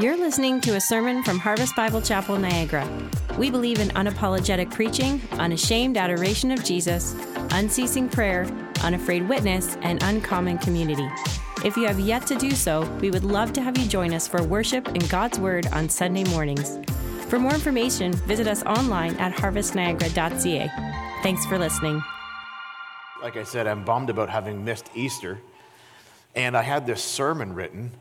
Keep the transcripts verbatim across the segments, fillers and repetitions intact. You're listening to a sermon from Harvest Bible Chapel, Niagara. We believe in unapologetic preaching, unashamed adoration of Jesus, unceasing prayer, unafraid witness, and uncommon community. If you have yet to do so, we would love to have you join us for worship and God's Word on Sunday mornings. For more information, visit us online at harvest niagara dot c a. Thanks for listening. Like I said, I'm bummed about having missed Easter, and I had this sermon written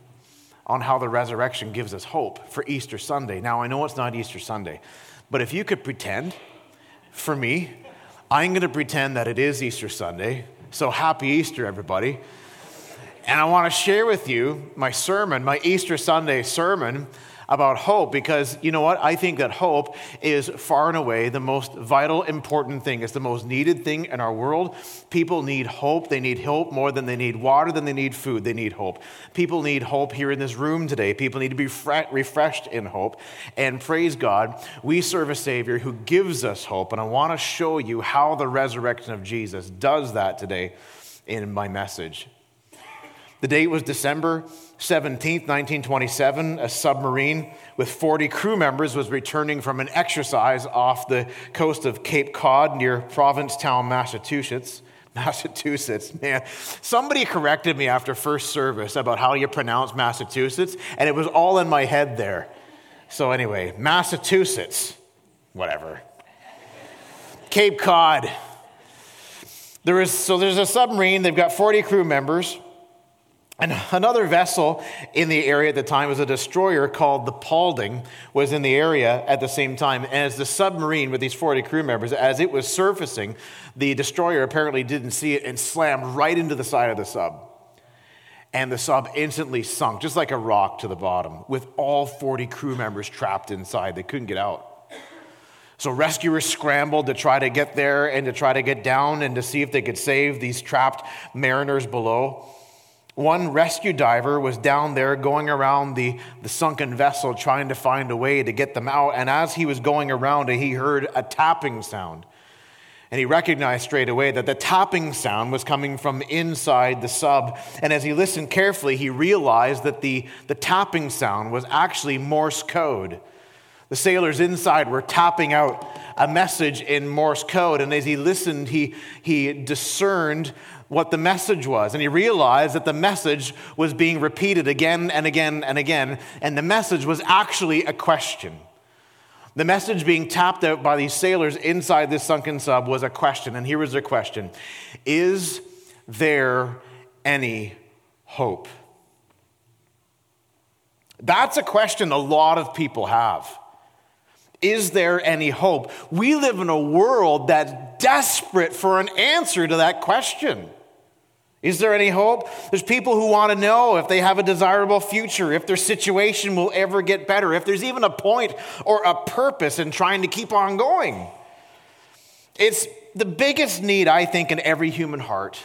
on how the resurrection gives us hope for Easter Sunday. Now, I know it's not Easter Sunday, but if you could pretend, for me, I'm going to pretend that it is Easter Sunday. So happy Easter, everybody. And I want to share with you my sermon, my Easter Sunday sermon about hope, because you know what? I think that hope is far and away the most vital, important thing. It's the most needed thing in our world. People need hope. They need hope more than they need water, than they need food. They need hope. People need hope here in this room today. People need to be refreshed in hope. And praise God, we serve a Savior who gives us hope. And I want to show you how the resurrection of Jesus does that today in my message. The date was December seventeenth, nineteen twenty-seven. A submarine with forty crew members was returning from an exercise off the coast of Cape Cod near Provincetown, Massachusetts. Massachusetts, man. Somebody corrected me after first service about how you pronounce Massachusetts, and it was all in my head there. So anyway, Massachusetts, whatever. Cape Cod. There is, so there's a submarine. They've got forty crew members. And another vessel in the area at the time was a destroyer called the Paulding, was in the area at the same time. And as the submarine with these forty crew members, as it was surfacing, the destroyer apparently didn't see it and slammed right into the side of the sub. And the sub instantly sunk, just like a rock, to the bottom, with all forty crew members trapped inside. They couldn't get out. So rescuers scrambled to try to get there and to try to get down and to see if they could save these trapped mariners below. One rescue diver was down there going around the, the sunken vessel trying to find a way to get them out. And as he was going around it, he heard a tapping sound. And he recognized straight away that the tapping sound was coming from inside the sub. And as he listened carefully, he realized that the, the tapping sound was actually Morse code. The sailors inside were tapping out a message in Morse code. And as he listened, he, he discerned what the message was. And he realized that the message was being repeated again and again and again. And the message was actually a question. The message being tapped out by these sailors inside this sunken sub was a question. And here was their question: is there any hope? That's a question a lot of people have. Is there any hope? We live in a world that's desperate for an answer to that question. Is there any hope? There's people who want to know if they have a desirable future, if their situation will ever get better, if there's even a point or a purpose in trying to keep on going. It's the biggest need, I think, in every human heart.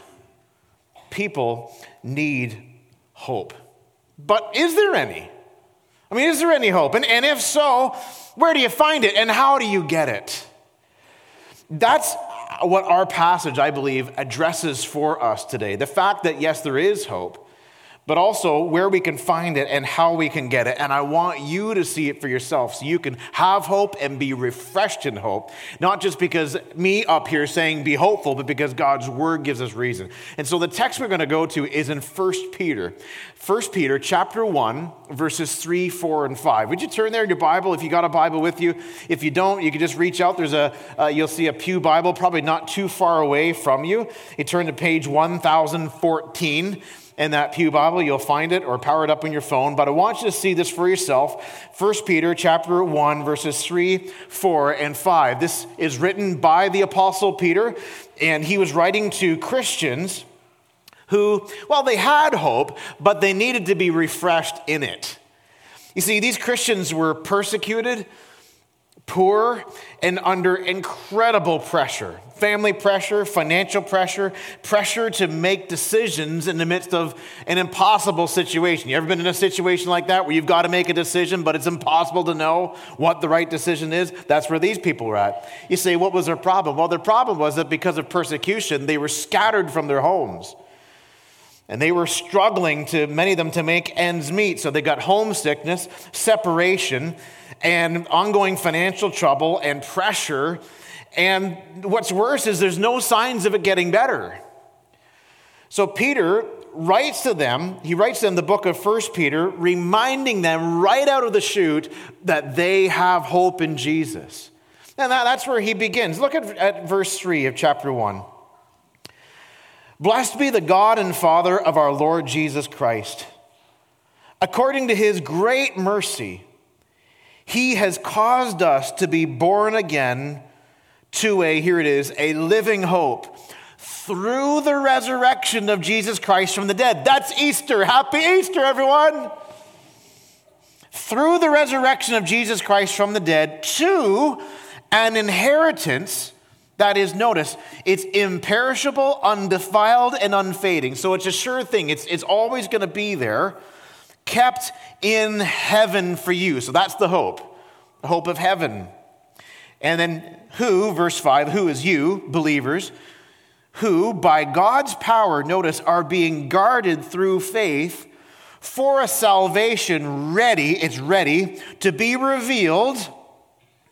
People need hope. But is there any? I mean, is there any hope? And, and if so, where do you find it and how do you get it? That's what our passage, I believe, addresses for us today. The fact that, yes, there is hope, but also where we can find it and how we can get it. And I want you to see it for yourself so you can have hope and be refreshed in hope, not just because me up here saying be hopeful, but because God's word gives us reason. And so the text we're going to go to is in First Peter. First Peter chapter one, verses three, four, and five. Would you turn there in your Bible if you got a Bible with you? If you don't, you can just reach out. There's a uh, you'll see a pew Bible probably not too far away from you. You turn to page one thousand fourteen. In that pew Bible, you'll find it, or power it up on your phone. But I want you to see this for yourself. First Peter chapter one, verses three, four, and five. This is written by the Apostle Peter, and he was writing to Christians who, well, they had hope, but they needed to be refreshed in it. You see, these Christians were persecuted, poor, and under incredible pressure. Family pressure, financial pressure, pressure to make decisions in the midst of an impossible situation. You ever been in a situation like that where you've got to make a decision, but it's impossible to know what the right decision is? That's where these people were at. You say, what was their problem? Well, their problem was that because of persecution, they were scattered from their homes. And they were struggling, to many of them, to make ends meet. So they got homesickness, separation, and ongoing financial trouble and pressure. And what's worse is there's no signs of it getting better. So Peter writes to them, he writes to them the book of First Peter, reminding them right out of the chute that they have hope in Jesus. And that, that's where he begins. Look at, at verse three of chapter one. Blessed be the God and Father of our Lord Jesus Christ. According to his great mercy, he has caused us to be born again to a, here it is, a living hope through the resurrection of Jesus Christ from the dead. That's Easter. Happy Easter, everyone. Through the resurrection of Jesus Christ from the dead to an inheritance that is, notice, it's imperishable, undefiled, and unfading. So it's a sure thing. It's, it's always going to be there, kept in heaven for you. So that's the hope, the hope of heaven. And then who, verse five, who is you, believers, who by God's power, notice, are being guarded through faith for a salvation ready, it's ready, to be revealed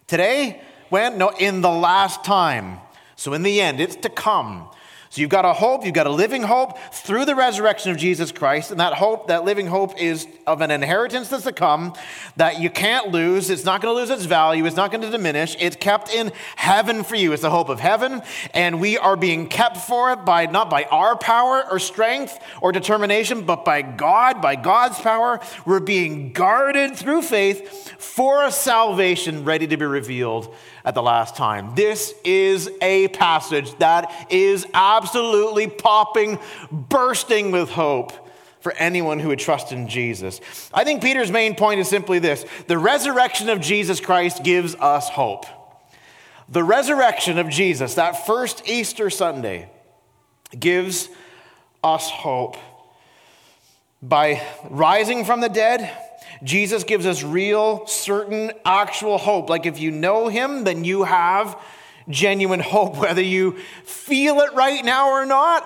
today. When? No, in the last time. So in the end, it's to come. So you've got a hope, you've got a living hope through the resurrection of Jesus Christ. And that hope, that living hope is of an inheritance that's to come that you can't lose. It's not going to lose its value. It's not going to diminish. It's kept in heaven for you. It's the hope of heaven. And we are being kept for it by, not by our power or strength or determination, but by God, by God's power. We're being guarded through faith for a salvation ready to be revealed at the last time. This is a passage that is absolutely popping, bursting with hope for anyone who would trust in Jesus. I think Peter's main point is simply this: the resurrection of Jesus Christ gives us hope. The resurrection of Jesus, that first Easter Sunday, gives us hope. By rising from the dead, Jesus gives us real, certain, actual hope. Like if you know him, then you have genuine hope, whether you feel it right now or not.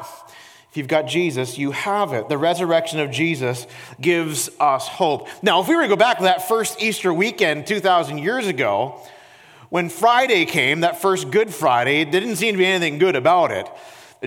If you've got Jesus, you have it. The resurrection of Jesus gives us hope. Now, if we were to go back to that first Easter weekend two thousand years ago, when Friday came, that first Good Friday, there didn't seem to be anything good about it.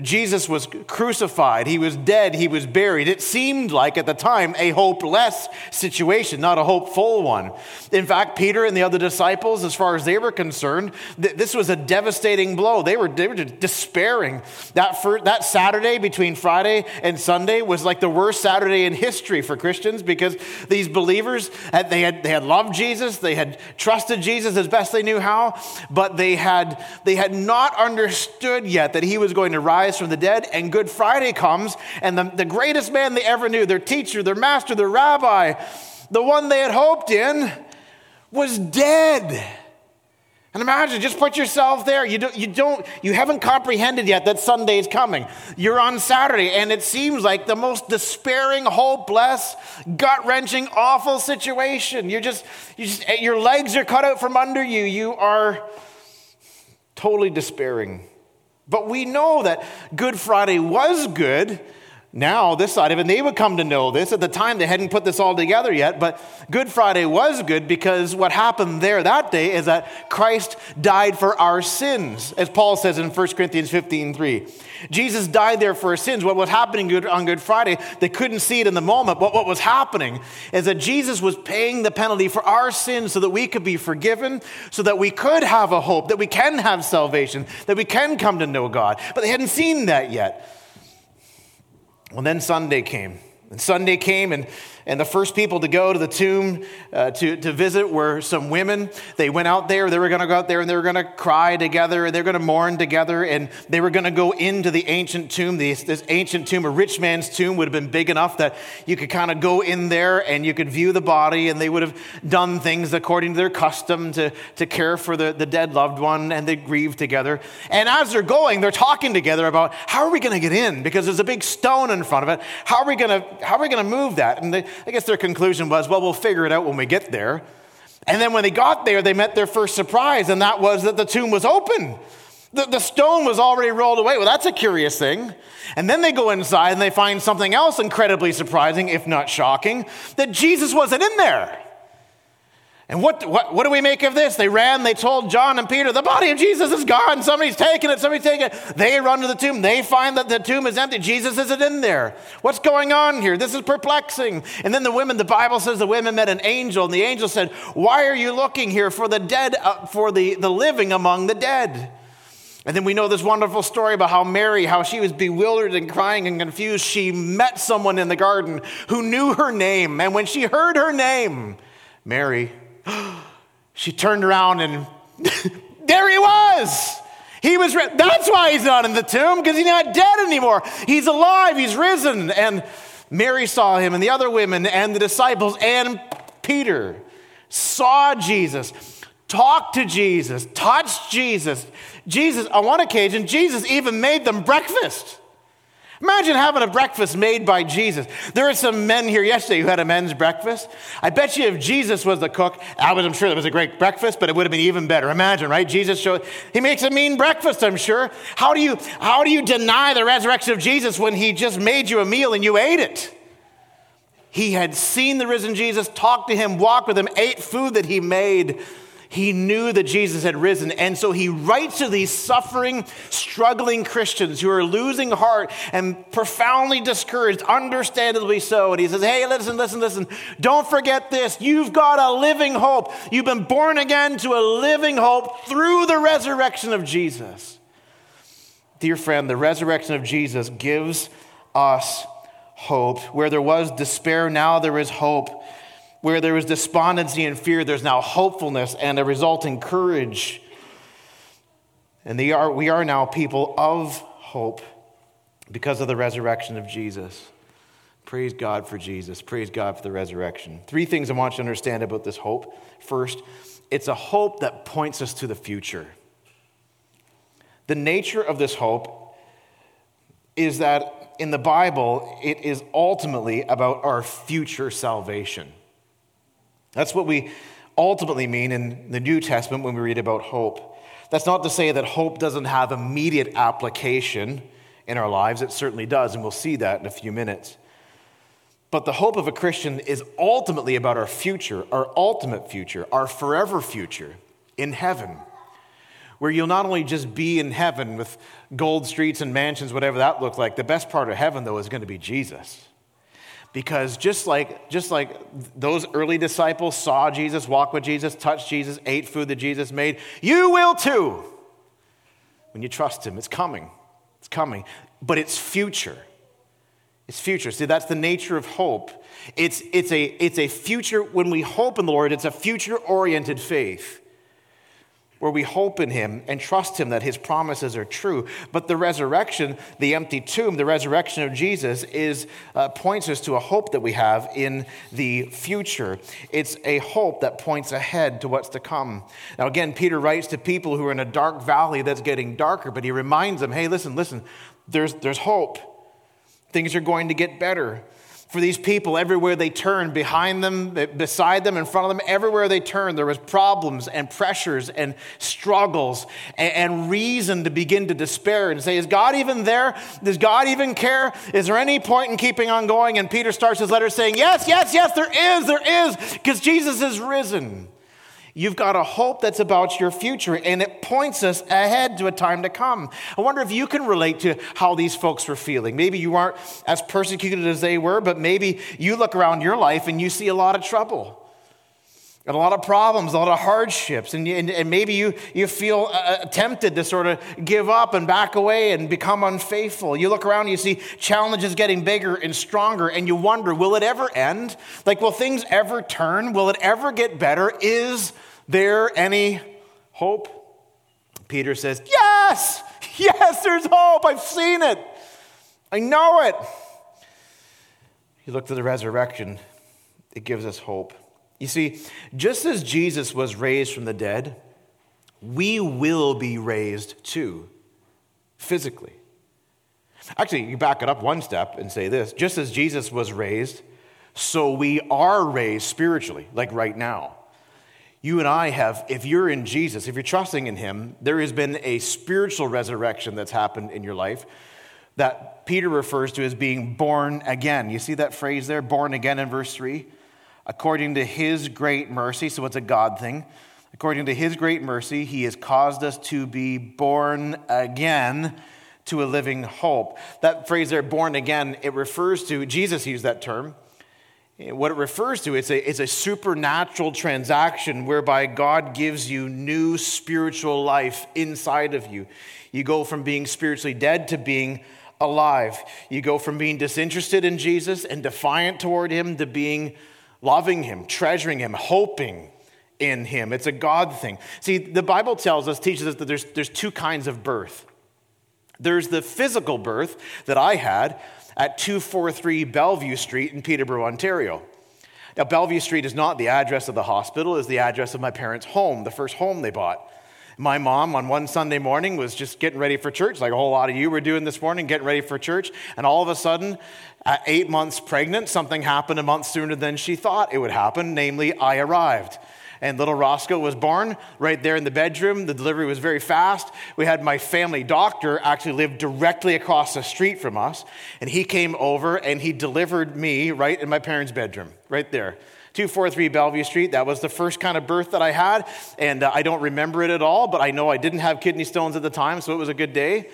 Jesus was crucified, he was dead, he was buried. It seemed like at the time a hopeless situation, not a hopeful one. In fact, Peter and the other disciples, as far as they were concerned, th- this was a devastating blow. They were, they were despairing. That, first, that Saturday between Friday and Sunday was like the worst Saturday in history for Christians, because these believers, had, they, had, they had loved Jesus, they had trusted Jesus as best they knew how, but they had, they had not understood yet that he was going to rise from the dead. And Good Friday comes, and the, the greatest man they ever knew, their teacher, their master, their rabbi, the one they had hoped in, was dead. And imagine, just put yourself there. You don't, you don't, you haven't comprehended yet that Sunday is coming. You're on Saturday, and it seems like the most despairing, hopeless, gut-wrenching, awful situation. You're just, you just, your legs are cut out from under you. You are totally despairing. But we know that Good Friday was good. Now, this side of it, they would come to know this. At the time, they hadn't put this all together yet, but Good Friday was good because what happened there that day is that Christ died for our sins, as Paul says in First Corinthians fifteen three. Jesus died there for our sins. What was happening on Good Friday, they couldn't see it in the moment, but what was happening is that Jesus was paying the penalty for our sins so that we could be forgiven, so that we could have a hope, that we can have salvation, that we can come to know God. But they hadn't seen that yet. Well, then Sunday came, and Sunday came, and, and the first people to go to the tomb uh, to, to visit were some women. They went out there, they were going to go out there, and they were going to cry together, and they were going to mourn together, and they were going to go into the ancient tomb. This, this ancient tomb, a rich man's tomb, would have been big enough that you could kind of go in there, and you could view the body, and they would have done things according to their custom to, to care for the, the dead loved one, and they grieved together. And as they're going, they're talking together about, how are we going to get in? Because there's a big stone in front of it. How are we going to, how are we going to move that? And they, I guess their conclusion was, well, we'll figure it out when we get there. And then when they got there, they met their first surprise, and that was that the tomb was open. The, the stone was already rolled away. Well, that's a curious thing. And then they go inside and they find something else incredibly surprising, if not shocking, that Jesus wasn't in there. And what, what, what do we make of this? They ran, they told John and Peter, the body of Jesus is gone. Somebody's taking it, somebody's taking it. They run to the tomb. They find that the tomb is empty. Jesus isn't in there. What's going on here? This is perplexing. And then the women, the Bible says the women met an angel, and the angel said, why are you looking here for the dead, uh, for the, the living among the dead? And then we know this wonderful story about how Mary, how she was bewildered and crying and confused. She met someone in the garden who knew her name. And when she heard her name, Mary, she turned around and there he was. He was, ri- that's why he's not in the tomb, because he's not dead anymore. He's alive, he's risen. And Mary saw him, and the other women and the disciples and Peter saw Jesus, talked to Jesus, touched Jesus. Jesus, on one occasion, Jesus even made them breakfast. Imagine having a breakfast made by Jesus. There were some men here yesterday who had a men's breakfast. I bet you if Jesus was the cook, I was, I'm sure that was a great breakfast, but it would have been even better. Imagine, right? Jesus showed, he makes a mean breakfast, I'm sure. How do you, how do you deny the resurrection of Jesus when he just made you a meal and you ate it? He had seen the risen Jesus, talked to him, walked with him, ate food that he made. He knew that Jesus had risen, and so he writes to these suffering, struggling Christians who are losing heart and profoundly discouraged, understandably so. And he says, hey, listen, listen, listen, don't forget this. You've got a living hope. You've been born again to a living hope through the resurrection of Jesus. Dear friend, the resurrection of Jesus gives us hope. Where there was despair, now there is hope. Where there was despondency and fear, there's now hopefulness and a resulting courage. And they are, we are now people of hope because of the resurrection of Jesus. Praise God for Jesus. Praise God for the resurrection. Three things I want you to understand about this hope. First, it's a hope that points us to the future. The nature of this hope is that in the Bible, it is ultimately about our future salvation. That's what we ultimately mean in the New Testament when we read about hope. That's not to say that hope doesn't have immediate application in our lives. It certainly does, and we'll see that in a few minutes. But the hope of a Christian is ultimately about our future, our ultimate future, our forever future in heaven, where you'll not only just be in heaven with gold streets and mansions, whatever that looked like. The best part of heaven, though, is going to be Jesus. Because just like just like those early disciples saw Jesus, walked with Jesus, touched Jesus, ate food that Jesus made, you will too when you trust him. It's coming. It's coming. But it's future. It's future. See, that's the nature of hope. It's, it's, a, it's a future. When we hope in the Lord, it's a future-oriented faith where we hope in him and trust him that his promises are true. But the resurrection, the empty tomb, the resurrection of Jesus is uh, points us to a hope that we have in the future. It's a hope that points ahead to what's to come. Now again, Peter writes to people who are in a dark valley that's getting darker, but he reminds them, hey, listen, listen, there's, there's hope. Things are going to get better. For these people, everywhere they turned, behind them, beside them, in front of them, everywhere they turned, there was problems and pressures and struggles and, and reason to begin to despair and say, is God even there? Does God even care? Is there any point in keeping on going? And Peter starts his letter saying, yes, yes, yes, there is, there is, because Jesus is risen. You've got a hope that's about your future, and it points us ahead to a time to come. I wonder if you can relate to how these folks were feeling. Maybe you aren't as persecuted as they were, but maybe you look around your life and you see a lot of trouble and a lot of problems, a lot of hardships, and, and, and maybe you, you feel uh, tempted to sort of give up and back away and become unfaithful. You look around and you see challenges getting bigger and stronger, and you wonder, will it ever end? Like, will things ever turn? Will it ever get better? Is there any hope? Peter says, yes, yes, there's hope. I've seen it. I know it. You look to the resurrection. It gives us hope. You see, just as Jesus was raised from the dead, we will be raised too, physically. Actually, you back it up one step and say this, just as Jesus was raised, so we are raised spiritually, like right now. You and I have, if you're in Jesus, if you're trusting in him, there has been a spiritual resurrection that's happened in your life that Peter refers to as being born again. You see that phrase there, born again in verse three? According to his great mercy, so it's a God thing. According to his great mercy, he has caused us to be born again to a living hope. That phrase there, born again, it refers to, Jesus used that term. What it refers to, it's a, it's a supernatural transaction whereby God gives you new spiritual life inside of you. You go from being spiritually dead to being alive. You go from being disinterested in Jesus and defiant toward him to being loving him, treasuring him, hoping in him. It's a God thing. See, the Bible tells us, teaches us that there's, there's two kinds of birth. There's the physical birth that I had at two forty-three Bellevue Street in Peterborough, Ontario. Now, Bellevue Street is not the address of the hospital, it's the address of my parents' home, the first home they bought. My mom, on one Sunday morning, was just getting ready for church, like a whole lot of you were doing this morning, getting ready for church, and all of a sudden, at eight months pregnant, something happened a month sooner than she thought it would happen, namely, I arrived. And little Roscoe was born right there in the bedroom. The delivery was very fast. We had my family doctor actually live directly across the street from us. And he came over and he delivered me right in my parents' bedroom, right there. two forty-three Bellevue Street, that was the first kind of birth that I had. And uh, I don't remember it at all, but I know I didn't have kidney stones at the time, so it was a good day.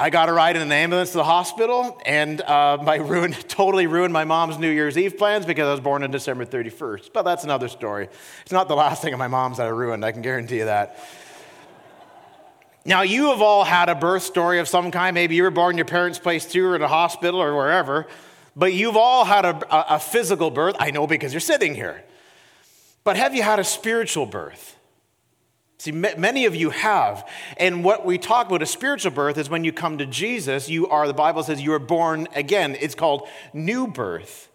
I got a ride in an ambulance to the hospital, and uh, my ruined, totally ruined my mom's New Year's Eve plans because I was born on December thirty-first. But that's another story. It's not the last thing of my mom's that I ruined, I can guarantee you that. Now, you have all had a birth story of some kind. Maybe you were born in your parents' place too, or in a hospital or wherever. But you've all had a, a, a physical birth. I know because you're sitting here. But have you had a spiritual birth? See, many of you have. And what we talk about a spiritual birth is when you come to Jesus, you are, the Bible says, you are born again. It's called new birth.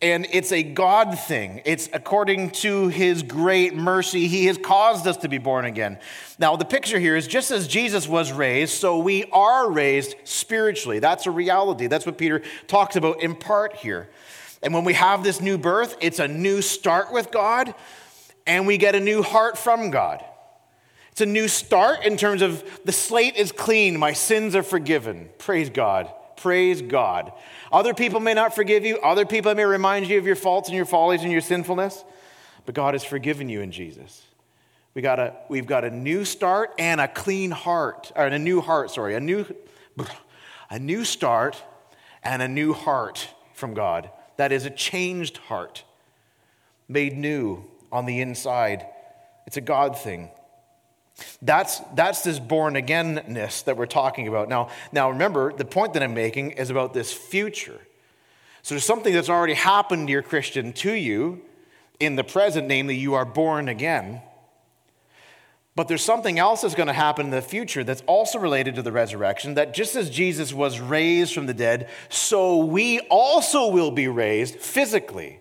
And it's a God thing. It's according to his great mercy, he has caused us to be born again. Now, the picture here is just as Jesus was raised, so we are raised spiritually. That's a reality. That's what Peter talks about in part here. And when we have this new birth, it's a new start with God. And we get a new heart from God. It's a new start in terms of the slate is clean. My sins are forgiven. Praise God. Praise God. Other people may not forgive you. Other people may remind you of your faults and your follies and your sinfulness. But God has forgiven you in Jesus. We got a, we've got a new start and a clean heart. Or a new heart, sorry. A new, a new start and a new heart from God. That is a changed heart. Made new. On the inside. It's a God thing. That's that's this born againness that we're talking about. Now, now remember, the point that I'm making is about this future. So there's something that's already happened, dear Christian, to you in the present, namely you are born again. But there's something else that's going to happen in the future that's also related to the resurrection, that just as Jesus was raised from the dead, so we also will be raised physically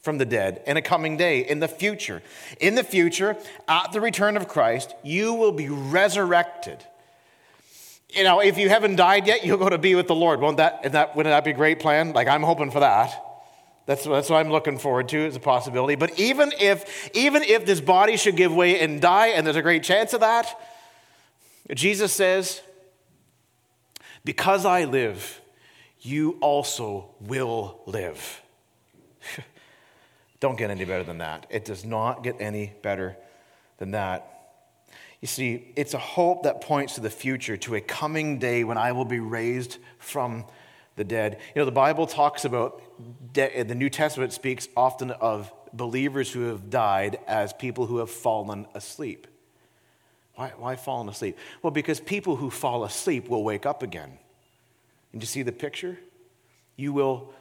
from the dead in a coming day, in the future. In the future, at the return of Christ, you will be resurrected. You know, if you haven't died yet, you'll go to be with the Lord. Won't that, that, wouldn't that be a great plan? Like, I'm hoping for that. That's, that's what I'm looking forward to as a possibility. But even if, even if this body should give way and die, and there's a great chance of that, Jesus says, because I live, you also will live. Don't get any better than that. It does not get any better than that. You see, it's a hope that points to the future, to a coming day when I will be raised from the dead. You know, the Bible talks about, the New Testament speaks often of believers who have died as people who have fallen asleep. Why, why fallen asleep? Well, because people who fall asleep will wake up again. And you see the picture? You will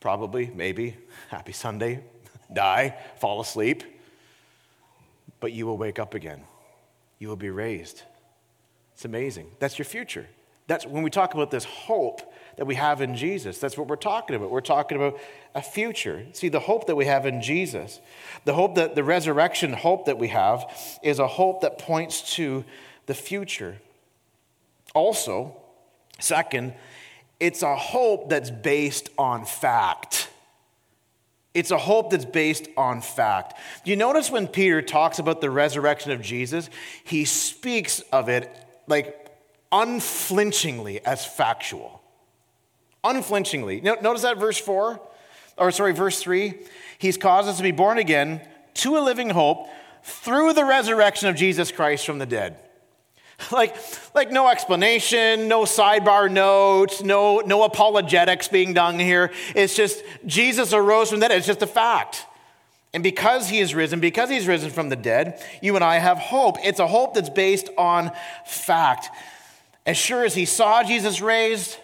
probably, maybe, happy Sunday, die, fall asleep, but you will wake up again. You will be raised. It's amazing. That's your future. That's when we talk about this hope that we have in Jesus, that's what we're talking about. We're talking about a future. See, the hope that we have in Jesus, the hope that the resurrection hope that we have is a hope that points to the future. Also, second, it's a hope that's based on fact. It's a hope that's based on fact. You notice when Peter talks about the resurrection of Jesus, he speaks of it like unflinchingly as factual. Unflinchingly. Notice that verse four, or sorry, verse three. He's caused us to be born again to a living hope through the resurrection of Jesus Christ from the dead. Like, like no explanation, no sidebar notes, no, no apologetics being done here. It's just Jesus arose from the dead. It's just a fact. And because he is risen, because he's risen from the dead, you and I have hope. It's a hope that's based on fact. As sure as he saw Jesus raised,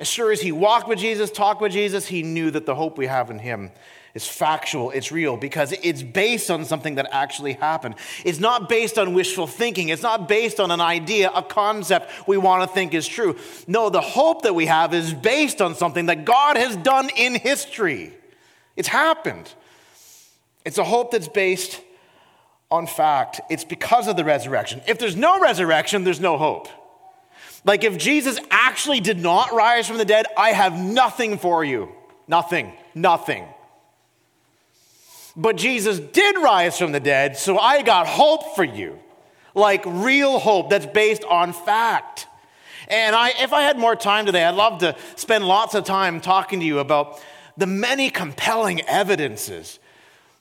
as sure as he walked with Jesus, talked with Jesus, he knew that the hope we have in him is factual, it's real, because it's based on something that actually happened. It's not based on wishful thinking. It's not based on an idea, a concept we want to think is true. No, the hope that we have is based on something that God has done in history. It's happened. It's a hope that's based on fact. It's because of the resurrection. If there's no resurrection, there's no hope. Like if Jesus actually did not rise from the dead, I have nothing for you. Nothing, nothing. But Jesus did rise from the dead, so I got hope for you. Like real hope that's based on fact. And I, if I had more time today, I'd love to spend lots of time talking to you about the many compelling evidences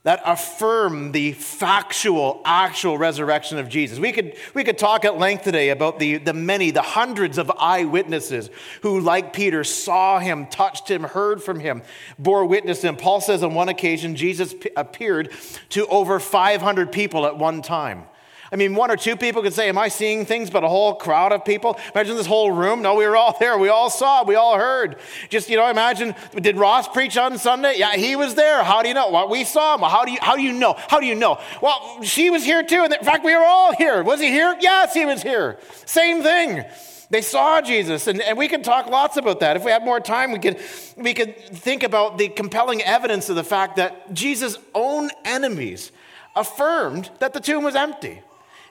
that affirm the factual, actual resurrection of Jesus. We could we could talk at length today about the, the many, the hundreds of eyewitnesses who, like Peter, saw him, touched him, heard from him, bore witness to him. Paul says on one occasion, Jesus appeared to over five hundred people at one time. I mean, one or two people could say, am I seeing things? But a whole crowd of people? Imagine this whole room. No, we were all there. We all saw it. We all heard. Just, you know, imagine, did Ross preach on Sunday? Yeah, he was there. How do you know? Well, we saw him. How do you, how do you know? How do you know? Well, she was here too. In fact, we were all here. Was he here? Yes, he was here. Same thing. They saw Jesus, and, and we can talk lots about that. If we have more time, we could we could think about the compelling evidence of the fact that Jesus' own enemies affirmed that the tomb was empty.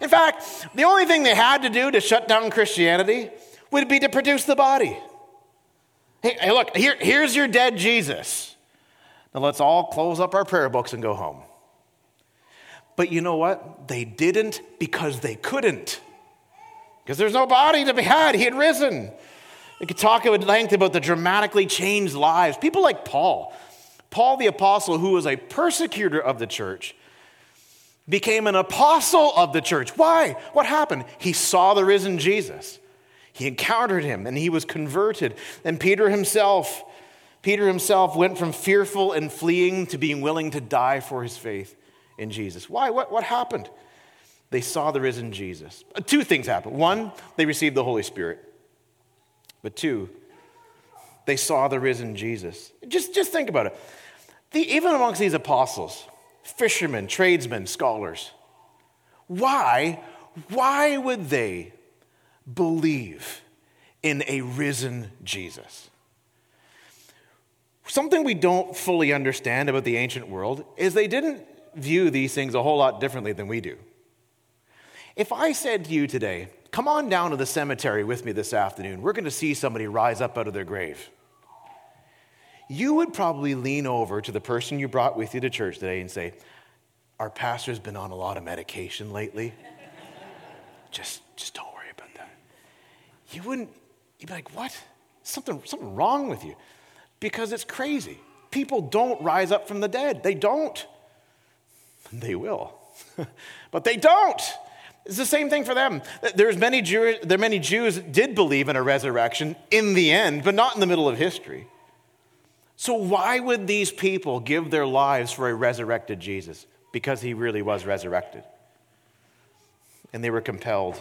In fact, the only thing they had to do to shut down Christianity would be to produce the body. Hey, hey look, here, here's your dead Jesus. Now let's all close up our prayer books and go home. But you know what? They didn't because they couldn't. Because there's no body to be had. He had risen. We could talk at length about the dramatically changed lives. People like Paul. Paul the apostle, who was a persecutor of the church, became an apostle of the church. Why? What happened? He saw the risen Jesus. He encountered him and he was converted. And Peter himself, Peter himself went from fearful and fleeing to being willing to die for his faith in Jesus. Why? What, what happened? They saw the risen Jesus. Two things happened. One, they received the Holy Spirit. But two, they saw the risen Jesus. Just, just think about it. The, even amongst these apostles, fishermen, tradesmen, scholars. Why, why would they believe in a risen Jesus? Something we don't fully understand about the ancient world is they didn't view these things a whole lot differently than we do. If I said to you today, come on down to the cemetery with me this afternoon, we're going to see somebody rise up out of their grave. You would probably lean over to the person you brought with you to church today and say, our pastor's been on a lot of medication lately. just just don't worry about that. You wouldn't, you'd be like, what? Something, something wrong with you. Because it's crazy. People don't rise up from the dead. They don't. They will. But they don't. It's the same thing for them. There's many Jew, there many Jews did believe in a resurrection in the end, but not in the middle of history. So why would these people give their lives for a resurrected Jesus? Because he really was resurrected. And they were compelled.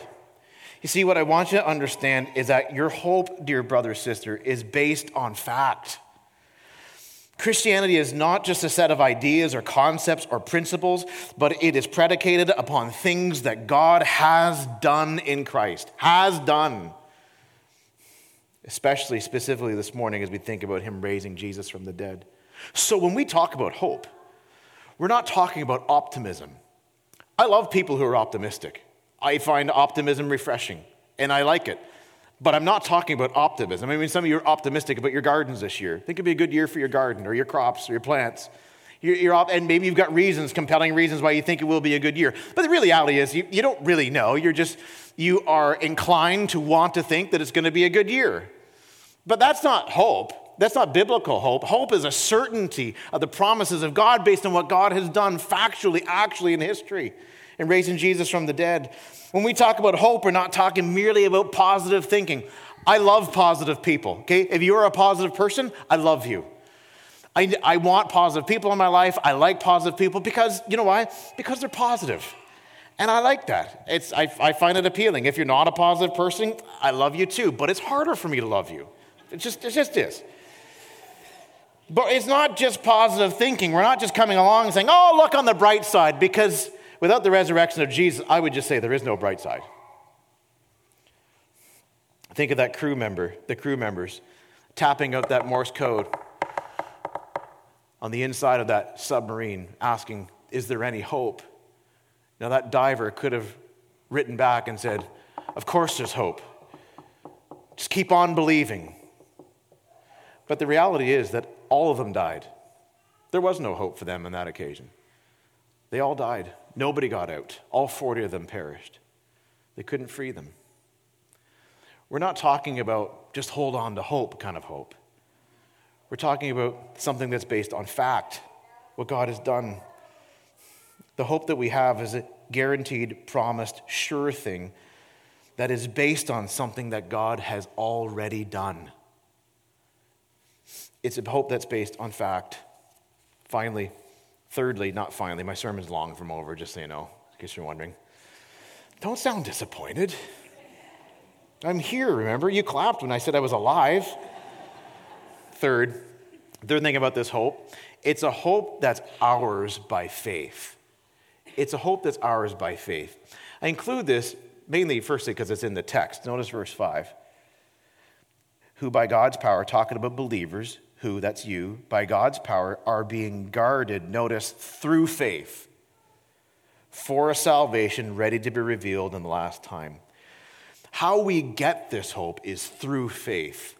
You see, what I want you to understand is that your hope, dear brother, sister, is based on fact. Christianity is not just a set of ideas or concepts or principles, but it is predicated upon things that God has done in Christ, has done. Especially, specifically this morning as we think about him raising Jesus from the dead. So when we talk about hope, we're not talking about optimism. I love people who are optimistic. I find optimism refreshing, and I like it. But I'm not talking about optimism. I mean, some of you are optimistic about your gardens this year. Think it'd be a good year for your garden or your crops or your plants. You're, you're off, and maybe you've got reasons, compelling reasons why you think it will be a good year. But the reality is you, you don't really know. You're just, you are inclined to want to think that it's going to be a good year. But that's not hope. That's not biblical hope. Hope is a certainty of the promises of God based on what God has done factually, actually in history, and raising Jesus from the dead. When we talk about hope, we're not talking merely about positive thinking. I love positive people, okay? If you're a positive person, I love you. I, I want positive people in my life. I like positive people because, you know why? Because they're positive. And I like that. It's I, I find it appealing. If you're not a positive person, I love you too. But it's harder for me to love you. It just, it just is. But it's not just positive thinking. We're not just coming along and saying, oh, look on the bright side. Because without the resurrection of Jesus, I would just say there is no bright side. Think of that crew member, the crew members, tapping out that Morse code on the inside of that submarine, asking, is there any hope? Now that diver could have written back and said, of course there's hope. Just keep on believing. But the reality is that all of them died. There was no hope for them on that occasion. They all died. Nobody got out. All forty of them perished. They couldn't free them. We're not talking about just hold on to hope kind of hope. We're talking about something that's based on fact, what God has done. The hope that we have is a guaranteed, promised, sure thing that is based on something that God has already done. It's a hope that's based on fact. Finally, thirdly, not finally, my sermon's long from over, just so you know, in case you're wondering. Don't sound disappointed. I'm here, remember? You clapped when I said I was alive. Third, third thing about this hope, it's a hope that's ours by faith. It's a hope that's ours by faith. I include this mainly, firstly, because it's in the text. Notice verse five. Who by God's power, talking about believers, who, that's you, by God's power are being guarded, notice, through faith for a salvation ready to be revealed in the last time. How we get this hope is through faith.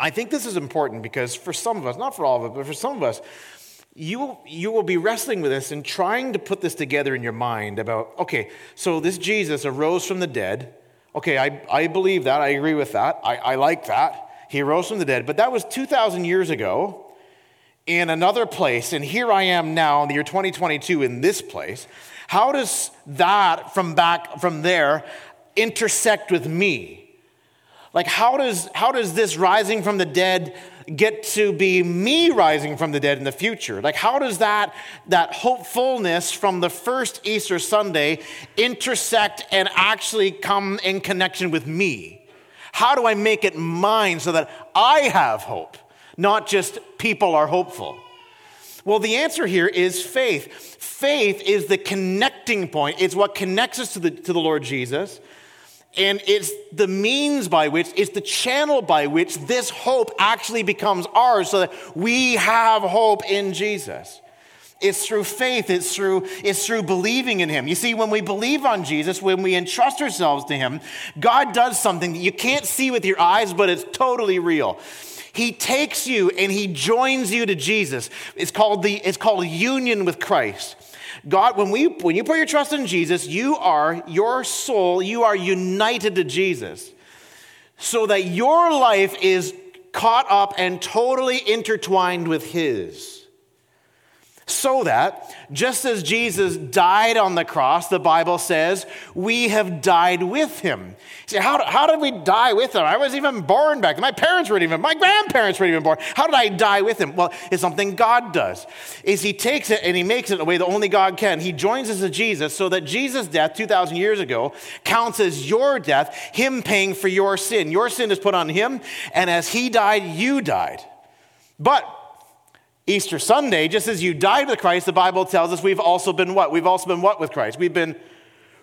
I think this is important because for some of us, not for all of us, but for some of us, you, you will be wrestling with this and trying to put this together in your mind about, okay, so this Jesus arose from the dead. Okay, I, I believe that. I agree with that. I, I like that. He arose from the dead. But that was two thousand years ago in another place, and here I am now in the year twenty twenty-two in this place. How does that from back from there intersect with me? Like how does how does this rising from the dead get to be me rising from the dead in the future? Like how does that that hopefulness from the first Easter Sunday intersect and actually come in connection with me? How do I make it mine so that I have hope, not just people are hopeful? Well, the answer here is faith. Faith is the connecting point. It's what connects us to the to the Lord Jesus. And it's the means by which, it's the channel by which this hope actually becomes ours so that we have hope in Jesus. It's through faith, it's through, it's through believing in him. You see, when we believe on Jesus, when we entrust ourselves to him, God does something that you can't see with your eyes, but it's totally real. He takes you and he joins you to Jesus. It's called the it's called union with Christ. God, when we when you put your trust in Jesus, you are, your soul, you are united to Jesus so that your life is caught up and totally intertwined with his. So that just as Jesus died on the cross, the Bible says, we have died with him. See, how, how did we die with him? I wasn't even born back then. My parents weren't even, my grandparents weren't even born. How did I die with him? Well, it's something God does, is he takes it and he makes it in a way that only God can. He joins us to Jesus so that Jesus' death two thousand years ago counts as your death, him paying for your sin. Your sin is put on him, and as he died, you died. But Easter Sunday, just as you died with Christ, the Bible tells us we've also been what? We've also been what with Christ? We've been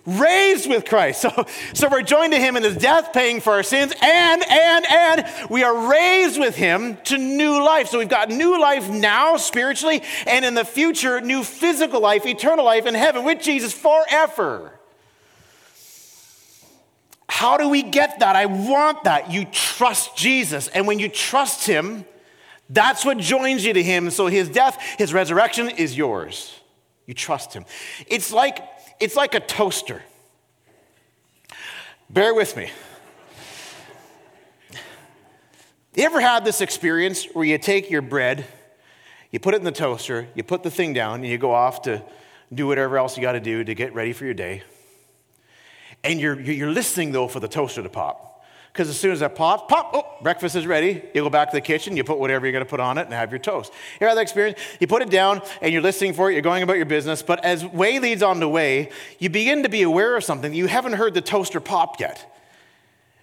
raised with Christ. So, so we're joined to him in his death, paying for our sins, and, and, and we are raised with him to new life. So we've got new life now spiritually, and in the future, new physical life, eternal life in heaven with Jesus forever. How do we get that? I want that. You trust Jesus, and when you trust him, That's what joins you to him. So his death, his resurrection is yours. You trust him. It's like, it's like a toaster. Bear with me. You ever had this experience where you take your bread, you put it in the toaster, you put the thing down, and you go off to do whatever else you got to do to get ready for your day. And you're you're listening, though, for the toaster to pop. Because as soon as that pops, pop, oh, breakfast is ready. You go back to the kitchen, you put whatever you're going to put on it, and have your toast. You have that experience? You put it down, and you're listening for it, you're going about your business, but as way leads on to way, you begin to be aware of something. You haven't heard the toaster pop yet.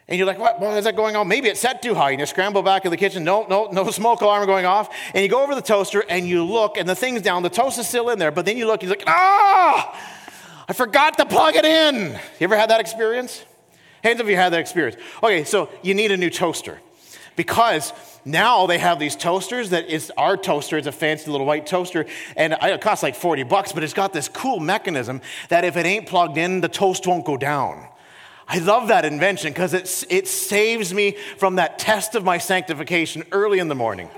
And you're like, what? Well, is that going on? Maybe it's set too high. And you scramble back in the kitchen. No, no, no smoke alarm going off. And you go over the toaster and you look, and the thing's down. The toast is still in there. But then you look, and you're like, ah, I forgot to plug it in. You ever had that experience? Hands up if you had that experience. Okay, so you need a new toaster because now they have these toasters that is our toaster. It's a fancy little white toaster, and it costs like forty bucks, but it's got this cool mechanism that if it ain't plugged in, the toast won't go down. I love that invention because it, it saves me from that test of my sanctification early in the morning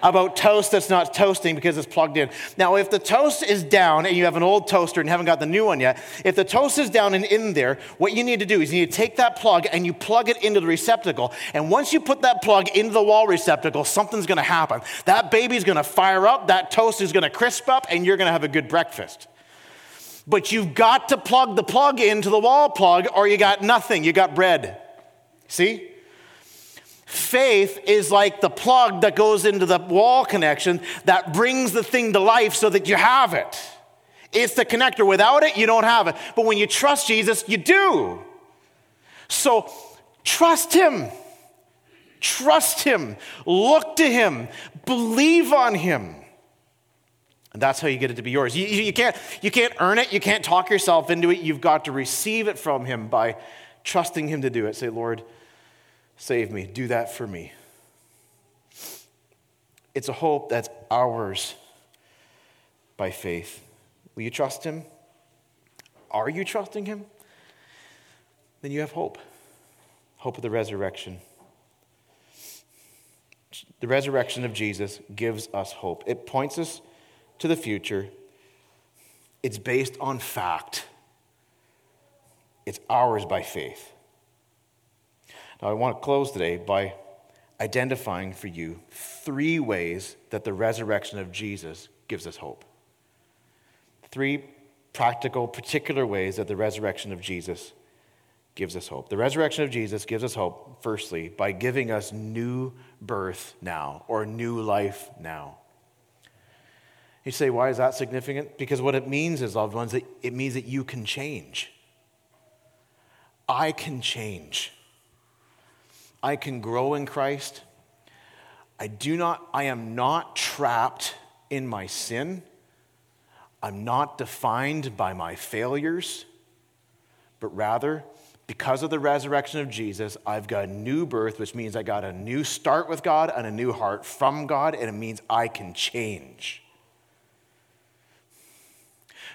about toast that's not toasting because it's plugged in. Now, if the toast is down and you have an old toaster and haven't got the new one yet, if the toast is down and in there, what you need to do is you need to take that plug and you plug it into the receptacle. And once you put that plug into the wall receptacle, something's going to happen. That baby's going to fire up, that toast is going to crisp up, and you're going to have a good breakfast. But you've got to plug the plug into the wall plug or you got nothing. You got bread. See? Faith is like the plug that goes into the wall connection that brings the thing to life so that you have it. It's the connector. Without it, you don't have it. But when you trust Jesus, you do. So trust him. Trust him. Look to him. Believe on him. And that's how you get it to be yours. You, you, can't, you can't earn it. You can't talk yourself into it. You've got to receive it from him by trusting him to do it. Say, Lord, save me. Do that for me. It's a hope that's ours by faith. Will you trust him? Are you trusting him? Then you have hope. Hope of the resurrection. The resurrection of Jesus gives us hope. It points us to the future. It's based on fact. It's ours by faith. Now, I want to close today by identifying for you three ways that the resurrection of Jesus gives us hope. Three practical, particular ways that the resurrection of Jesus gives us hope. The resurrection of Jesus gives us hope, firstly, by giving us new birth now or new life now. You say, why is that significant? Because what it means is, loved ones, it means that you can change. I can change. I can grow in Christ. I do not, I am not trapped in my sin. I'm not defined by my failures, but rather, because of the resurrection of Jesus, I've got a new birth, which means I got a new start with God and a new heart from God, and it means I can change.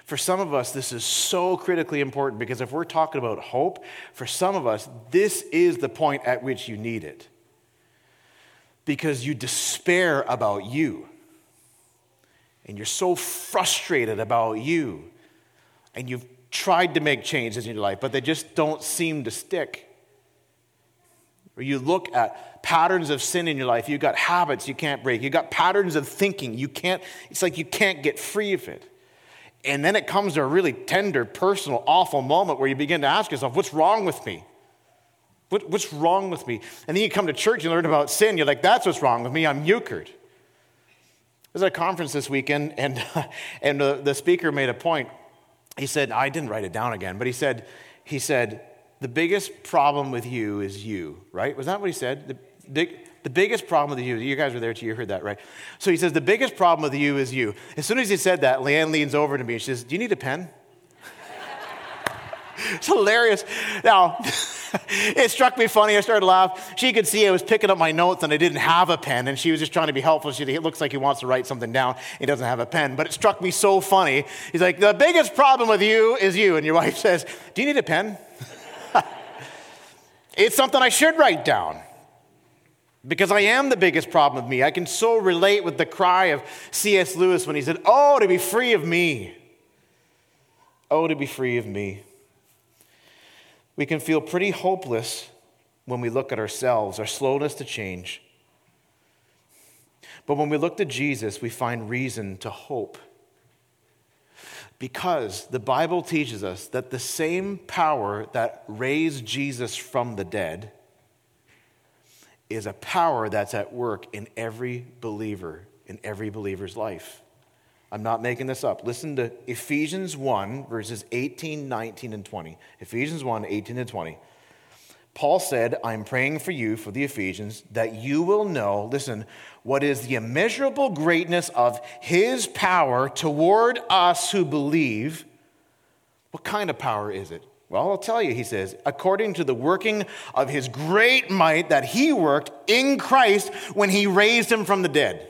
For some of us, this is so critically important because if we're talking about hope, for some of us, this is the point at which you need it. Because you despair about you. And you're so frustrated about you. And you've tried to make changes in your life, but they just don't seem to stick. Or you look at patterns of sin in your life. You've got habits you can't break. You've got patterns of thinking. You can't, it's like you can't get free of it. And then it comes to a really tender, personal, awful moment where you begin to ask yourself, what's wrong with me? What, what's wrong with me? And then you come to church and learn about sin. You're like, that's what's wrong with me. I'm euchred. I was at a conference this weekend, and and the, the speaker made a point. He said, I didn't write it down again, but he said, he said, the biggest problem with you is you, right? Was that what he said? The big... The biggest problem with you, you guys were there too, you heard that, right? So he says, the biggest problem with you is you. As soon as he said that, Leanne leans over to me and she says, do you need a pen? It's hilarious. Now, it struck me funny. I started to laugh. She could see I was picking up my notes and I didn't have a pen, and she was just trying to be helpful. She said, it looks like he wants to write something down. He doesn't have a pen, but it struck me so funny. He's like, the biggest problem with you is you. And your wife says, do you need a pen? It's something I should write down. Because I am the biggest problem of me. I can so relate with the cry of C S Lewis when he said, "Oh, to be free of me. Oh, to be free of me." We can feel pretty hopeless when we look at ourselves, our slowness to change. But when we look to Jesus, we find reason to hope. Because the Bible teaches us that the same power that raised Jesus from the dead is a power that's at work in every believer, in every believer's life. I'm not making this up. Listen to Ephesians one, verses eighteen, nineteen, and twenty. Ephesians one, eighteen, and twenty. Paul said, "I'm praying for you, for the Ephesians, that you will know," listen, "what is the immeasurable greatness of his power toward us who believe." What kind of power is it? Well, I'll tell you, he says, "according to the working of his great might that he worked in Christ when he raised him from the dead."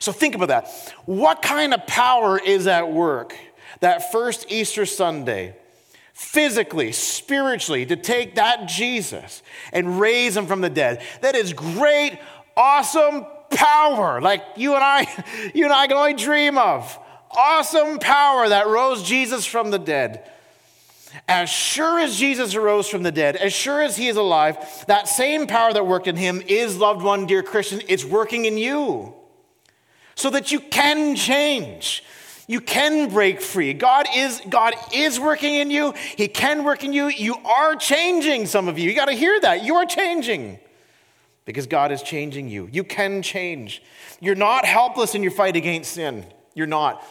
So think about that. What kind of power is at work that first Easter Sunday, physically, spiritually, to take that Jesus and raise him from the dead? That is great, awesome power, like you and I, you and I can only dream of. Awesome power that rose Jesus from the dead. As sure as Jesus arose from the dead, as sure as he is alive, that same power that worked in him is, loved one, dear Christian, it's working in you so that you can change. You can break free. God is, God is working in you. He can work in you. You are changing, some of you. You got to hear that. You are changing because God is changing you. You can change. You're not helpless in your fight against sin. You're not.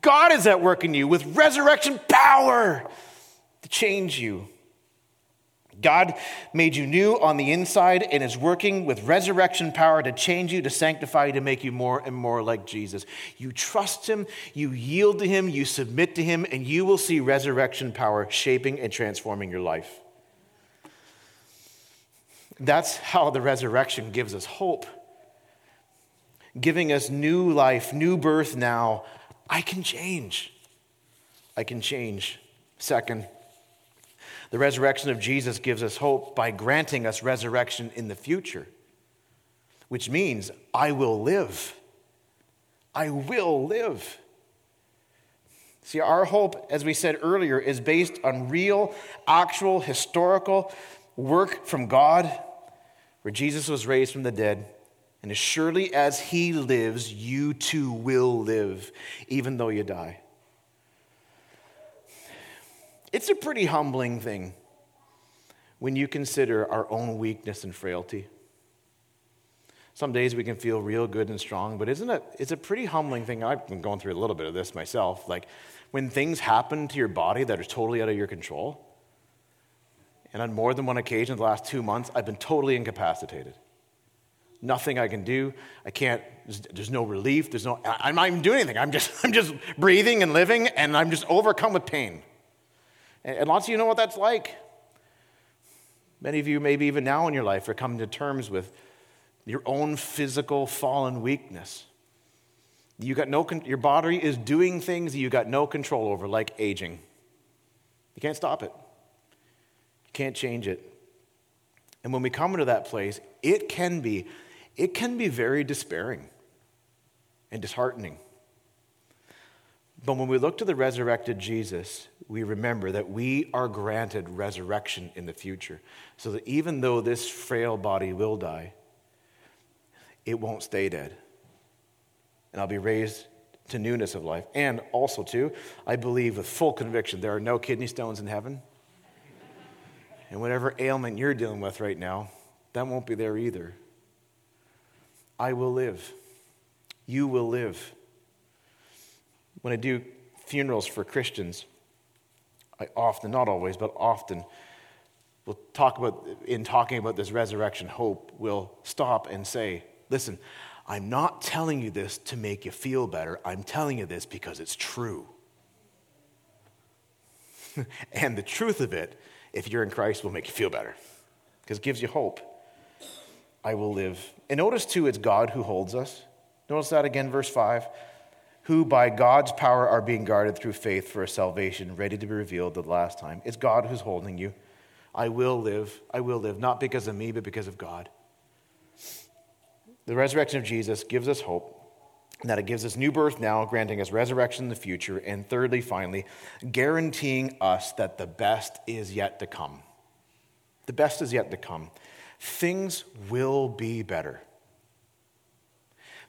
God is at work in you with resurrection power to change you. God made you new on the inside and is working with resurrection power to change you, to sanctify you, to make you more and more like Jesus. You trust him, you yield to him, you submit to him, and you will see resurrection power shaping and transforming your life. That's how the resurrection gives us hope, giving us new life, new birth now. I can change. I can change. Second, the resurrection of Jesus gives us hope by granting us resurrection in the future, which means I will live. I will live. See, our hope, as we said earlier, is based on real, actual, historical work from God, where Jesus was raised from the dead. And as surely as he lives, you too will live, even though you die. It's a pretty humbling thing when you consider our own weakness and frailty. Some days we can feel real good and strong, but isn't it? It's a pretty humbling thing. I've been going through a little bit of this myself. Like when things happen to your body that are totally out of your control. And on more than one occasion, the last two months, I've been totally incapacitated. Nothing I can do. I can't. There's no relief. There's no. I'm not even doing anything. I'm just. I'm just breathing and living, and I'm just overcome with pain. And lots of you know what that's like. Many of you, maybe even now in your life, are coming to terms with your own physical fallen weakness. You got no. Your body is doing things that you got no control over, like aging. You can't stop it. You can't change it. And when we come into that place, it can be, it can be very despairing and disheartening. But when we look to the resurrected Jesus, we remember that we are granted resurrection in the future, so that even though this frail body will die, it won't stay dead. And I'll be raised to newness of life. And also, too, I believe with full conviction there are no kidney stones in heaven. And whatever ailment you're dealing with right now, that won't be there either. I will live. You will live. When I do funerals for Christians, I often, not always, but often, will talk about, in talking about this resurrection hope, will stop and say, listen, I'm not telling you this to make you feel better. I'm telling you this because it's true. And the truth of it, if you're in Christ, will make you feel better because it gives you hope. I will live. And notice, too, it's God who holds us. Notice that again, verse five. Who by God's power are being guarded through faith for a salvation ready to be revealed at the last time. It's God who's holding you. I will live. I will live, not because of me, but because of God. The resurrection of Jesus gives us hope, that it gives us new birth now, granting us resurrection in the future, and thirdly, finally, guaranteeing us that the best is yet to come. The best is yet to come. Things will be better.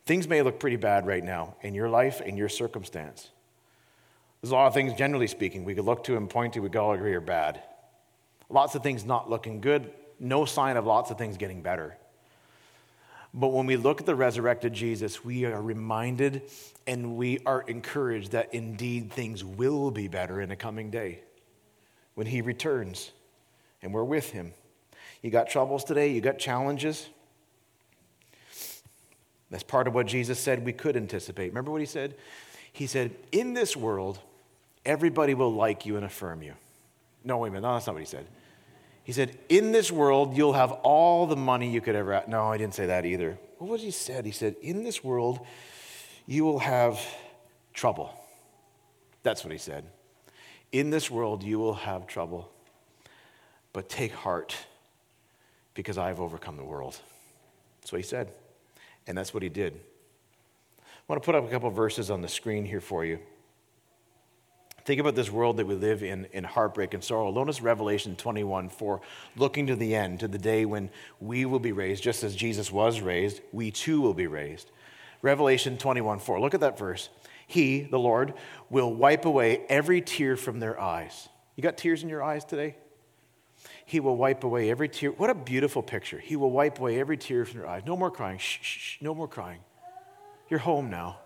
Things may look pretty bad right now in your life, in your circumstance. There's a lot of things, generally speaking, we could look to and point to, we could all agree are bad. Lots of things not looking good, no sign of lots of things getting better. But when we look at the resurrected Jesus, we are reminded and we are encouraged that indeed things will be better in the coming day when he returns and we're with him. You got troubles today, you got challenges. That's part of what Jesus said we could anticipate. Remember what he said? He said, in this world, everybody will like you and affirm you. No, wait a minute, no, that's not what he said. He said, in this world, you'll have all the money you could ever have. No, I didn't say that either. What was he said? He said, in this world, you will have trouble. That's what he said. In this world, you will have trouble. But take heart, because I have overcome the world. That's what he said. And that's what he did. I want to put up a couple of verses on the screen here for you. Think about this world that we live in, in heartbreak and sorrow. Notice Revelation twenty-one four, looking to the end, to the day when we will be raised, just as Jesus was raised, we too will be raised. Revelation twenty-one four, look at that verse. He, the Lord, will wipe away every tear from their eyes. You got tears in your eyes today? He will wipe away every tear. What a beautiful picture. He will wipe away every tear from your eyes. No more crying. Shh, shh, shh. No more crying. You're home now.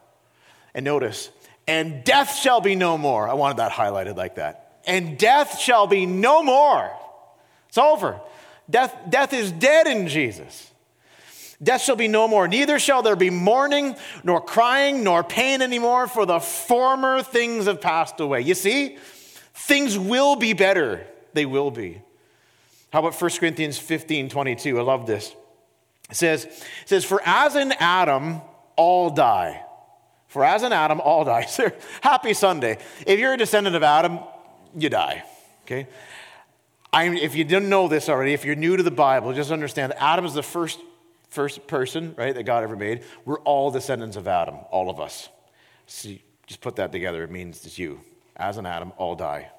And notice, and death shall be no more. I wanted that highlighted like that. And death shall be no more. It's over. Death, death is dead in Jesus. Death shall be no more. Neither shall there be mourning, nor crying, nor pain anymore, for the former things have passed away. You see, things will be better. They will be. How about First Corinthians fifteen twenty-two? I love this. It says, it says, for as in Adam, all die. For as in Adam, all die. Happy Sunday. If you're a descendant of Adam, you die, okay? I'm, if you didn't know this already, if you're new to the Bible, just understand that Adam is the first, first person, right, that God ever made. We're all descendants of Adam, all of us. So just put that together. It means it's you. As in Adam, all die.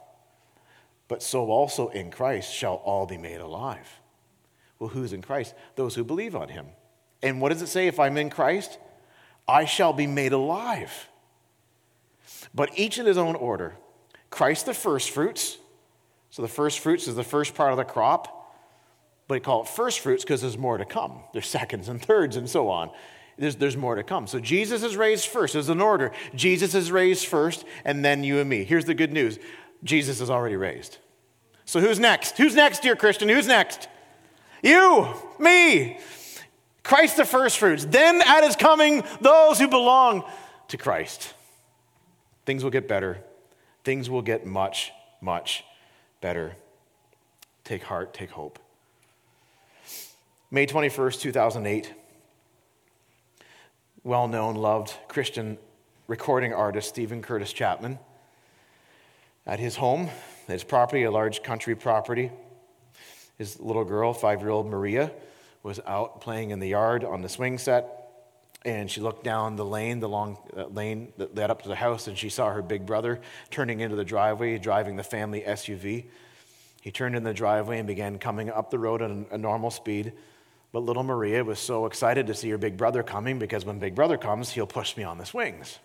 But so also in Christ shall all be made alive. Well, who's in Christ? Those who believe on him. And what does it say if I'm in Christ? I shall be made alive. But each in his own order. Christ the first fruits. So the first fruits is the first part of the crop. But they call it first fruits because there's more to come. There's seconds and thirds and so on. There's, there's more to come. So Jesus is raised first. There's an order. Jesus is raised first and then you and me. Here's the good news. Jesus is already raised. So who's next? Who's next, dear Christian? Who's next? You, me, Christ the first fruits. Then at his coming, those who belong to Christ. Things will get better. Things will get much, much better. Take heart, take hope. May twenty-first, two thousand eight, well-known, loved Christian recording artist Steven Curtis Chapman, at his home, his property, a large country property, his little girl, five-year-old Maria, was out playing in the yard on the swing set, and she looked down the lane, the long uh, lane that led up to the house, and she saw her big brother turning into the driveway, driving the family S U V. He turned in the driveway and began coming up the road at a normal speed, but little Maria was so excited to see her big brother coming because when big brother comes, he'll push me on the swings.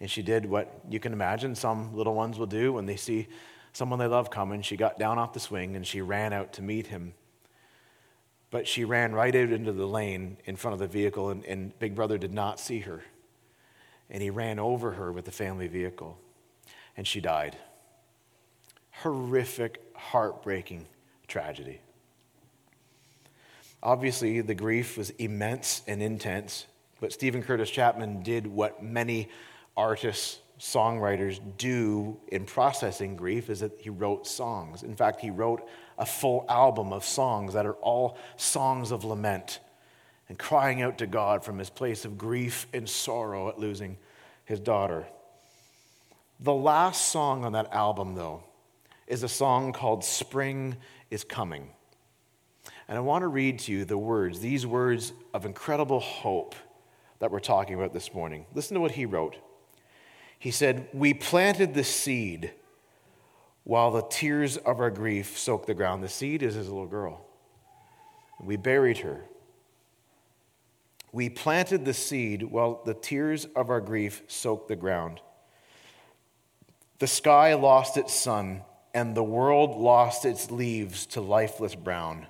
And she did what you can imagine some little ones will do when they see someone they love coming. She got down off the swing and she ran out to meet him. But she ran right out into the lane in front of the vehicle, and, and Big Brother did not see her. And he ran over her with the family vehicle. And she died. Horrific, heartbreaking tragedy. Obviously, the grief was immense and intense, but Steven Curtis Chapman did what many artists, songwriters do in processing grief, is that he wrote songs. In fact, he wrote a full album of songs that are all songs of lament and crying out to God from his place of grief and sorrow at losing his daughter. The last song on that album, though, is a song called Spring is Coming. And I want to read to you the words, these words of incredible hope that we're talking about this morning. Listen to what he wrote. He said, "We planted the seed while the tears of our grief soaked the ground." The seed is his little girl. We buried her. We planted the seed while the tears of our grief soaked the ground. The sky lost its sun, and the world lost its leaves to lifeless brown.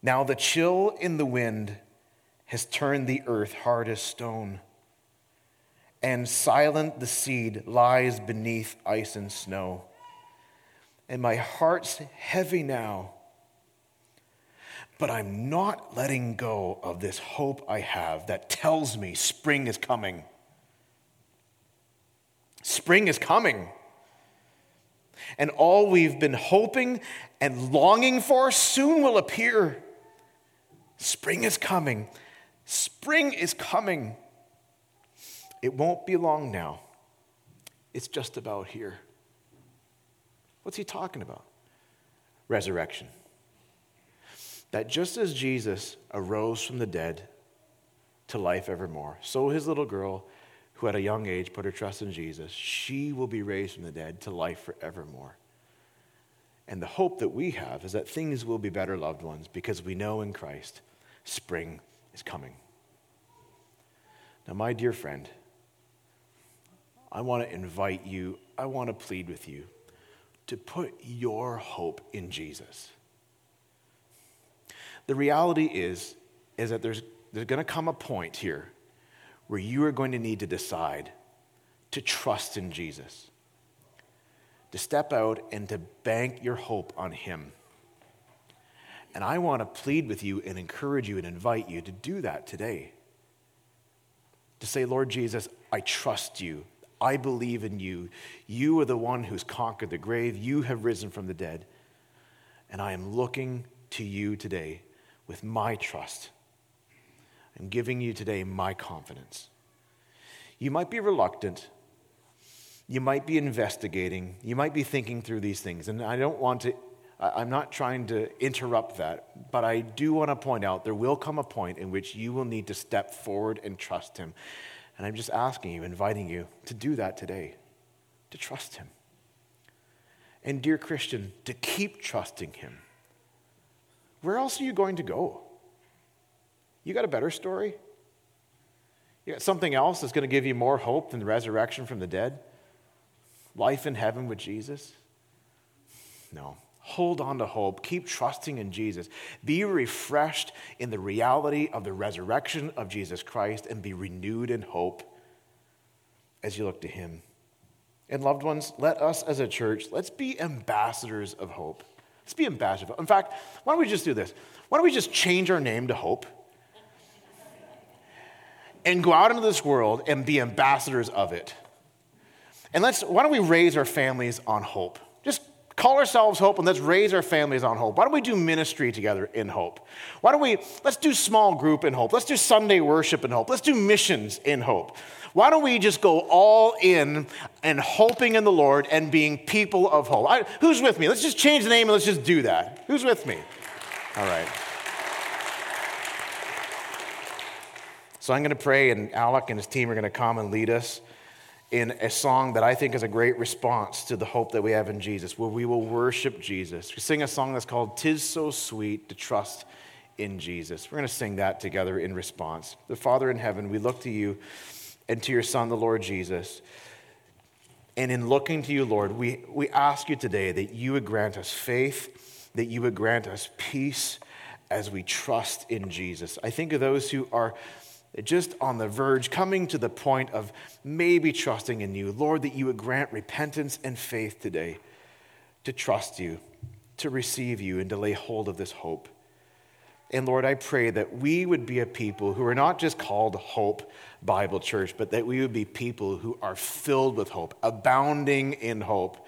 Now the chill in the wind has turned the earth hard as stone, and silent the seed lies beneath ice and snow. And my heart's heavy now, but I'm not letting go of this hope I have that tells me spring is coming. Spring is coming. And all we've been hoping and longing for soon will appear. Spring is coming. Spring is coming. It won't be long now. It's just about here. What's he talking about? Resurrection. That just as Jesus arose from the dead to life evermore, so his little girl, who at a young age put her trust in Jesus, she will be raised from the dead to life forevermore. And the hope that we have is that things will be better, loved ones, because we know in Christ spring is coming. Now, my dear friend, I want to invite you, I want to plead with you to put your hope in Jesus. The reality is, is that there's, there's going to come a point here where you are going to need to decide to trust in Jesus, to step out and to bank your hope on him. And I want to plead with you and encourage you and invite you to do that today. To say, Lord Jesus, I trust you. I believe in you. You are the one who's conquered the grave. You have risen from the dead. And I am looking to you today with my trust. I'm giving you today my confidence. You might be reluctant. You might be investigating. You might be thinking through these things. And I don't want to, I'm not trying to interrupt that, but I do want to point out there will come a point in which you will need to step forward and trust him. And I'm just asking you, inviting you to do that today, to trust him. And dear Christian, to keep trusting him. Where else are you going to go? You got a better story? You got something else that's going to give you more hope than the resurrection from the dead? Life in heaven with Jesus? No. Hold on to hope. Keep trusting in Jesus. Be refreshed in the reality of the resurrection of Jesus Christ and be renewed in hope as you look to him. And loved ones, let us as a church, let's be ambassadors of hope. Let's be ambassadors. In fact, why don't we just do this? Why don't we just change our name to Hope and go out into this world and be ambassadors of it? And let's, why don't we raise our families on hope? Just call ourselves Hope, and let's raise our families on hope. Why don't we do ministry together in hope? Why don't we, let's do small group in hope. Let's do Sunday worship in hope. Let's do missions in hope. Why don't we just go all in and hoping in the Lord and being people of hope? I, who's with me? Let's just change the name and let's just do that. Who's with me? All right. So I'm going to pray, and Alec and his team are going to come and lead us in a song that I think is a great response to the hope that we have in Jesus, where we will worship Jesus. We sing a song that's called "'Tis So Sweet to Trust in Jesus." We're going to sing that together in response. The Father in heaven, we look to you and to your Son, the Lord Jesus. And in looking to you, Lord, we, we ask you today that you would grant us faith, that you would grant us peace as we trust in Jesus. I think of those who are just on the verge, coming to the point of maybe trusting in you. Lord, that you would grant repentance and faith today to trust you, to receive you, and to lay hold of this hope. And Lord, I pray that we would be a people who are not just called Hope Bible Church, but that we would be people who are filled with hope, abounding in hope,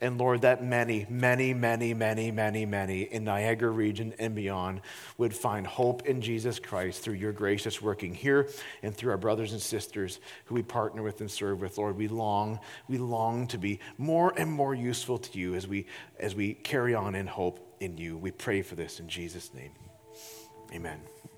And Lord, that many, many, many, many, many, many in Niagara region and beyond would find hope in Jesus Christ through your gracious working here and through our brothers and sisters who we partner with and serve with. Lord, we long, we long to be more and more useful to you as we as we carry on in hope in you. We pray for this in Jesus' name. Amen.